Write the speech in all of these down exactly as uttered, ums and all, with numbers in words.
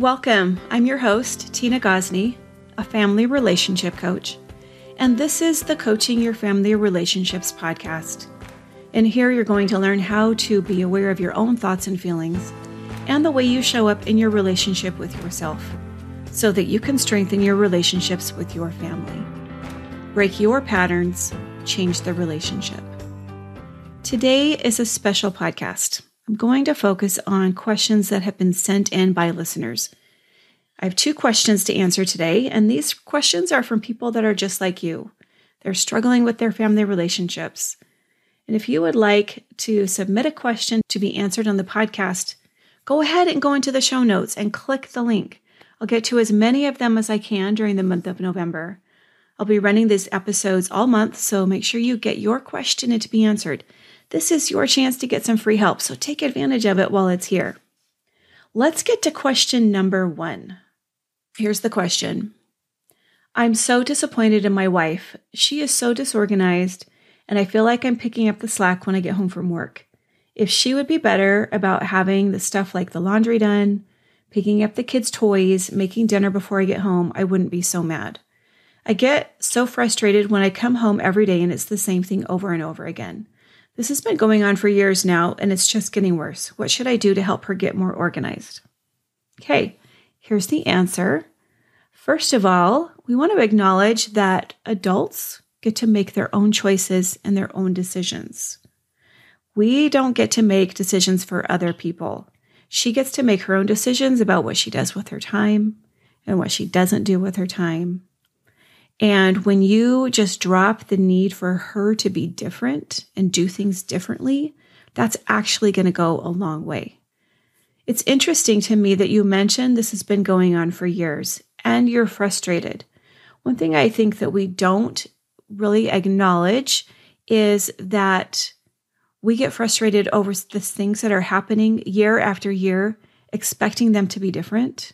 Welcome. I'm your host, Tina Gosney, a family relationship coach, and this is the Coaching Your Family Relationships podcast. And here you're going to learn how to be aware of your own thoughts and feelings and the way you show up in your relationship with yourself so that you can strengthen your relationships with your family. Break your patterns, change the relationship. Today is a special podcast. I'm going to focus on questions that have been sent in by listeners. I have two questions to answer today, and these questions are from people that are just like you. They're struggling with their family relationships. And if you would like to submit a question to be answered on the podcast, go ahead and go into the show notes and click the link. I'll get to as many of them as I can during the month of November. I'll be running these episodes all month, so make sure you get your question to be answered. This is your chance to get some free help, so take advantage of it while it's here. Let's get to question number one. Here's the question. I'm so disappointed in my wife. She is so disorganized, and I feel like I'm picking up the slack when I get home from work. If she would be better about having the stuff like the laundry done, picking up the kids' toys, making dinner before I get home, I wouldn't be so mad. I get so frustrated when I come home every day and it's the same thing over and over again. This has been going on for years now, and it's just getting worse. What should I do to help her get more organized? Okay, here's the answer. First of all, we want to acknowledge that adults get to make their own choices and their own decisions. We don't get to make decisions for other people. She gets to make her own decisions about what she does with her time and what she doesn't do with her time. And when you just drop the need for her to be different and do things differently, that's actually going to go a long way. It's interesting to me that you mentioned this has been going on for years and you're frustrated. One thing I think that we don't really acknowledge is that we get frustrated over the things that are happening year after year, expecting them to be different.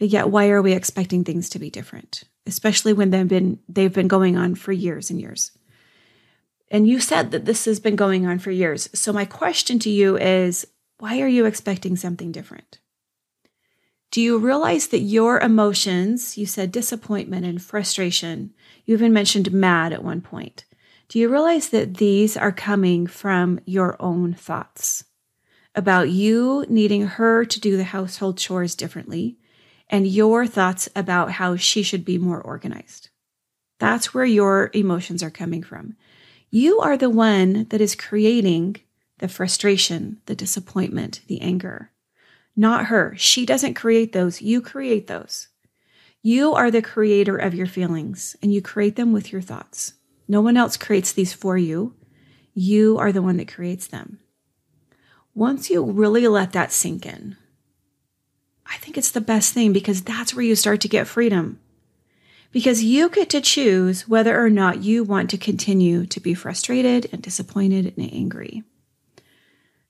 But yet, why are we expecting things to be different? Especially when they've been they've been going on for years and years. And you said that this has been going on for years. So my question to you is, why are you expecting something different? Do you realize that your emotions, you said disappointment and frustration, you even mentioned mad at one point. Do you realize that these are coming from your own thoughts about you needing her to do the household chores differently? And your thoughts about how she should be more organized. That's where your emotions are coming from. You are the one that is creating the frustration, the disappointment, the anger. Not her. She doesn't create those. You create those. You are the creator of your feelings, and you create them with your thoughts. No one else creates these for you. You are the one that creates them. Once you really let that sink in, I think it's the best thing because that's where you start to get freedom. Because you get to choose whether or not you want to continue to be frustrated and disappointed and angry.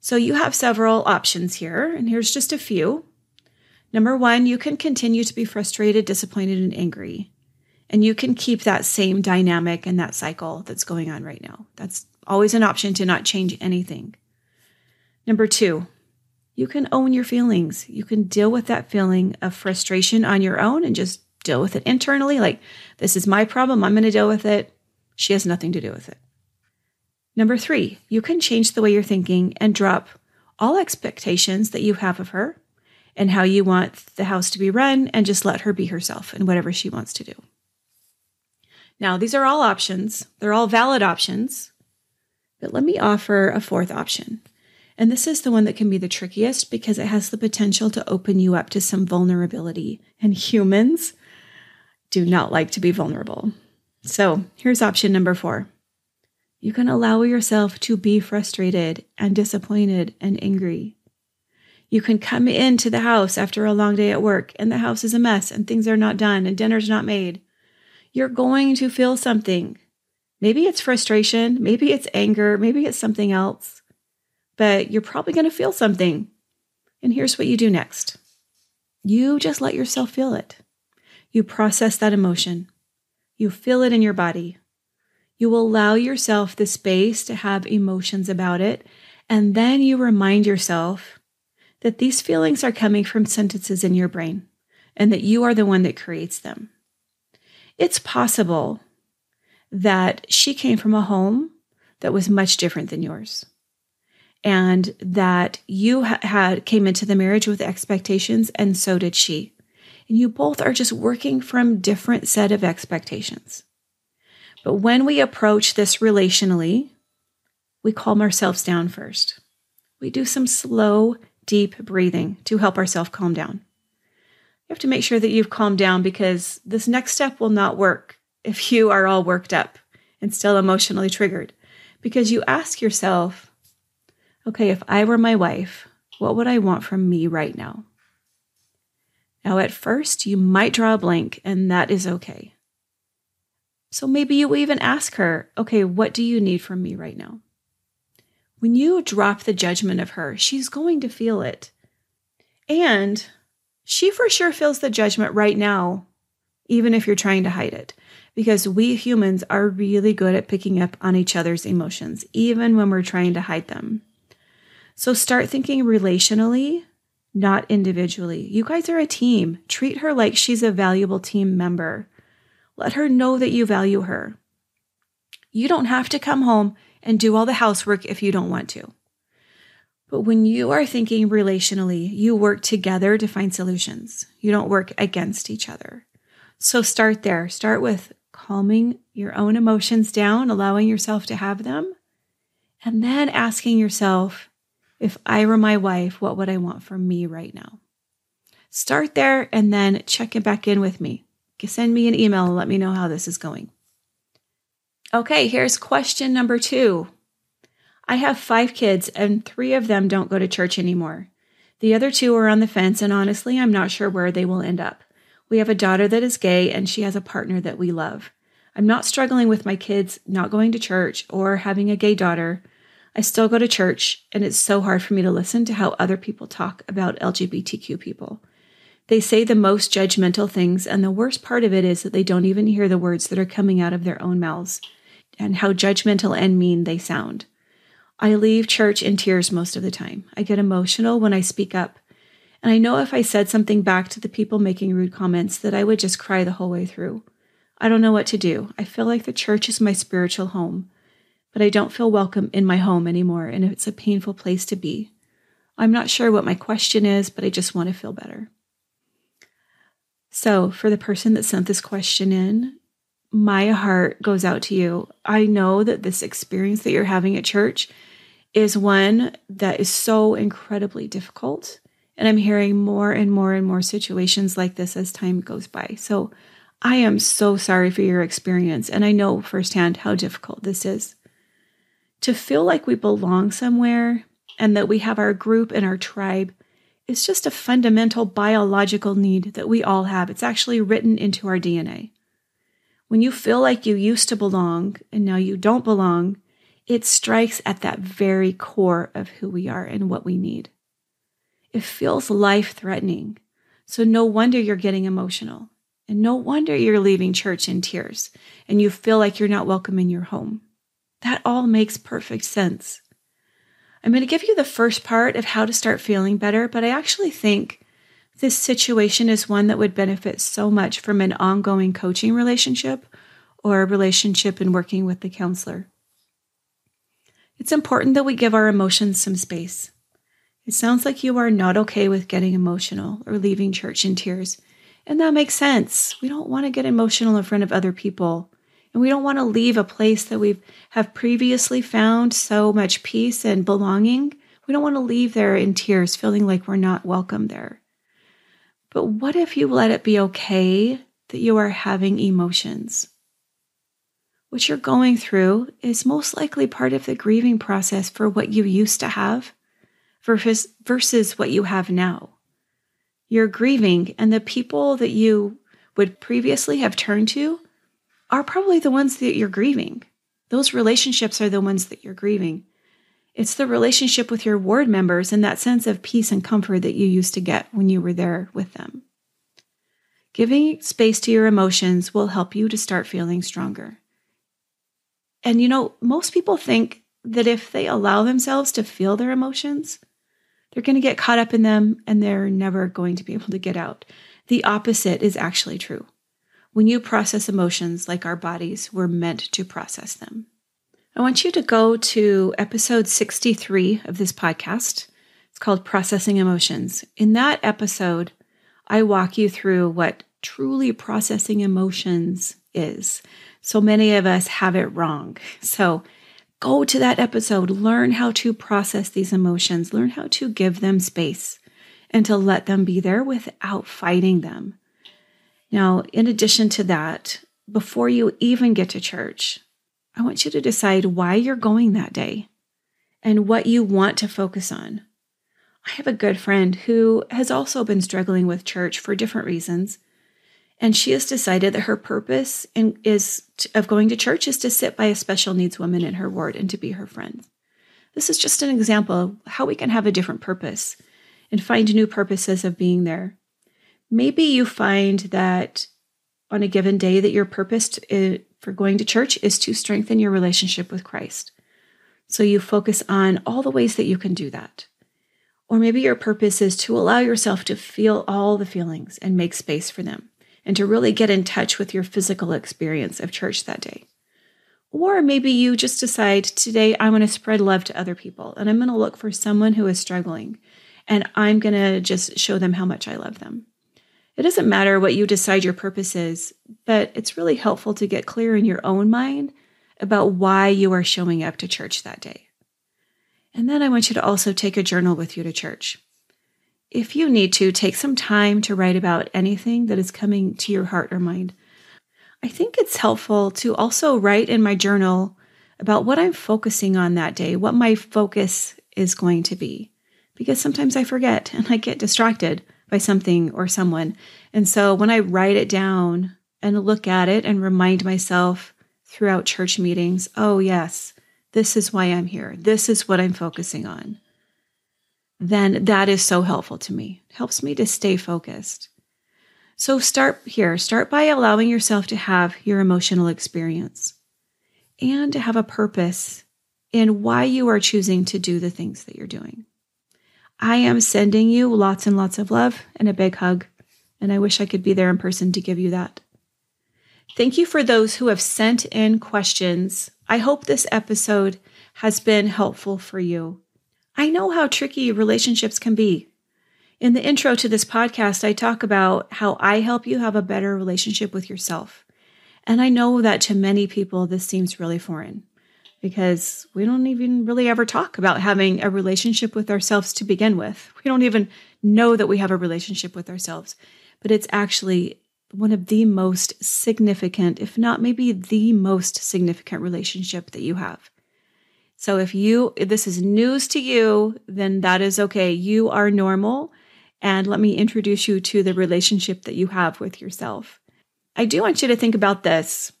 So you have several options here, and here's just a few. Number one, you can continue to be frustrated, disappointed, and angry. And you can keep that same dynamic and that cycle that's going on right now. That's always an option to not change anything. Number two, you can own your feelings. You can deal with that feeling of frustration on your own and just deal with it internally. Like, this is my problem. I'm going to deal with it. She has nothing to do with it. Number three, you can change the way you're thinking and drop all expectations that you have of her and how you want the house to be run and just let her be herself and whatever she wants to do. Now, these are all options. They're all valid options. But let me offer a fourth option. And this is the one that can be the trickiest because it has the potential to open you up to some vulnerability. And humans do not like to be vulnerable. So here's option number four. You can allow yourself to be frustrated and disappointed and angry. You can come into the house after a long day at work and the house is a mess and things are not done and dinner's not made. You're going to feel something. Maybe it's frustration. Maybe it's anger. Maybe it's something else. But you're probably going to feel something. And here's what you do next. You just let yourself feel it. You process that emotion. You feel it in your body. You allow yourself the space to have emotions about it. And then you remind yourself that these feelings are coming from sentences in your brain and that you are the one that creates them. It's possible that she came from a home that was much different than yours, and that you ha- had came into the marriage with expectations, and so did she. And you both are just working from different set of expectations. But when we approach this relationally, we calm ourselves down first. We do some slow, deep breathing to help ourselves calm down. You have to make sure that you've calmed down, because this next step will not work if you are all worked up and still emotionally triggered. Because you ask yourself, okay, if I were my wife, what would I want from me right now? Now, at first, you might draw a blank, and that is okay. So maybe you even ask her, okay, what do you need from me right now? When you drop the judgment of her, she's going to feel it. And she for sure feels the judgment right now, even if you're trying to hide it, because we humans are really good at picking up on each other's emotions, even when we're trying to hide them. So start thinking relationally, not individually. You guys are a team. Treat her like she's a valuable team member. Let her know that you value her. You don't have to come home and do all the housework if you don't want to. But when you are thinking relationally, you work together to find solutions. You don't work against each other. So start there. Start with calming your own emotions down, allowing yourself to have them, and then asking yourself, if I were my wife, what would I want from me right now? Start there and then check it back in with me. Send me an email and let me know how this is going. Okay, here's question number two. I have five kids and three of them don't go to church anymore. The other two are on the fence, and honestly, I'm not sure where they will end up. We have a daughter that is gay and she has a partner that we love. I'm not struggling with my kids not going to church or having a gay daughter. I still go to church, and it's so hard for me to listen to how other people talk about L G B T Q people. They say the most judgmental things, and the worst part of it is that they don't even hear the words that are coming out of their own mouths and how judgmental and mean they sound. I leave church in tears most of the time. I get emotional when I speak up, and I know if I said something back to the people making rude comments that I would just cry the whole way through. I don't know what to do. I feel like the church is my spiritual home, but I don't feel welcome in my home anymore, and it's a painful place to be. I'm not sure what my question is, but I just want to feel better. So for the person that sent this question in, my heart goes out to you. I know that this experience that you're having at church is one that is so incredibly difficult, and I'm hearing more and more and more situations like this as time goes by. So I am so sorry for your experience, and I know firsthand how difficult this is. To feel like we belong somewhere and that we have our group and our tribe is just a fundamental biological need that we all have. It's actually written into our D N A. When you feel like you used to belong and now you don't belong, it strikes at that very core of who we are and what we need. It feels life-threatening. So no wonder you're getting emotional, and no wonder you're leaving church in tears and you feel like you're not welcome in your home. That all makes perfect sense. I'm going to give you the first part of how to start feeling better, but I actually think this situation is one that would benefit so much from an ongoing coaching relationship or a relationship in working with the counselor. It's important that we give our emotions some space. It sounds like you are not okay with getting emotional or leaving church in tears, and that makes sense. We don't want to get emotional in front of other people. And we don't want to leave a place that we have previously found so much peace and belonging. We don't want to leave there in tears, feeling like we're not welcome there. But what if you let it be okay that you are having emotions? What you're going through is most likely part of the grieving process for what you used to have versus, versus what you have now. You're grieving, and the people that you would previously have turned to are probably the ones that you're grieving. Those relationships are the ones that you're grieving. It's the relationship with your ward members and that sense of peace and comfort that you used to get when you were there with them. Giving space to your emotions will help you to start feeling stronger. And you know, most people think that if they allow themselves to feel their emotions, They're going to get caught up in them and they're never going to be able to get out. The opposite is actually true. When you process emotions like our bodies, we're meant to process them. I want you to go to episode sixty-three of this podcast. It's called Processing Emotions. In that episode, I walk you through what truly processing emotions is. So many of us have it wrong. So go to that episode, learn how to process these emotions, learn how to give them space and to let them be there without fighting them. Now, in addition to that, before you even get to church, I want you to decide why you're going that day and what you want to focus on. I have a good friend who has also been struggling with church for different reasons, and she has decided that her purpose in, is to, of going to church is to sit by a special needs woman in her ward and to be her friend. This is just an example of how we can have a different purpose and find new purposes of being there. Maybe you find that on a given day that your purpose for going to church is to strengthen your relationship with Christ. So you focus on all the ways that you can do that. Or maybe your purpose is to allow yourself to feel all the feelings and make space for them and to really get in touch with your physical experience of church that day. Or maybe you just decide, today I want to spread love to other people and I'm going to look for someone who is struggling and I'm going to just show them how much I love them. It doesn't matter what you decide your purpose is, but it's really helpful to get clear in your own mind about why you are showing up to church that day. And then I want you to also take a journal with you to church. If you need to, take some time to write about anything that is coming to your heart or mind. I think it's helpful to also write in my journal about what I'm focusing on that day, what my focus is going to be, because sometimes I forget and I get distracted by something or someone. And so when I write it down and look at it and remind myself throughout church meetings, oh yes, this is why I'm here. This is what I'm focusing on. Then that is so helpful to me. It helps me to stay focused. So start here. Start by allowing yourself to have your emotional experience and to have a purpose in why you are choosing to do the things that you're doing. I am sending you lots and lots of love and a big hug, and I wish I could be there in person to give you that. Thank you for those who have sent in questions. I hope this episode has been helpful for you. I know how tricky relationships can be. In the intro to this podcast, I talk about how I help you have a better relationship with yourself. And I know that to many people, this seems really foreign, because we don't even really ever talk about having a relationship with ourselves to begin with. We don't even know that we have a relationship with ourselves, but it's actually one of the most significant, if not maybe the most significant relationship that you have. So if you, if this is news to you, then that is okay. You are normal. And let me introduce you to the relationship that you have with yourself. I do want you to think about this.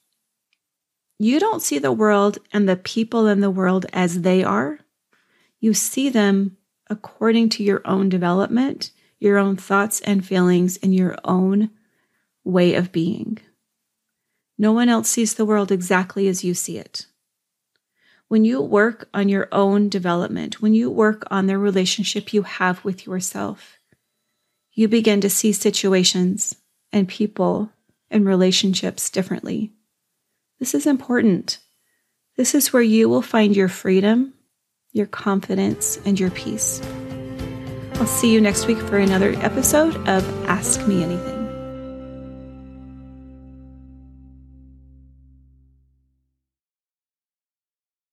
You don't see the world and the people in the world as they are. You see them according to your own development, your own thoughts and feelings, and your own way of being. No one else sees the world exactly as you see it. When you work on your own development, when you work on the relationship you have with yourself, you begin to see situations and people and relationships differently. This is important. This is where you will find your freedom, your confidence, and your peace. I'll see you next week for another episode of Ask Me Anything.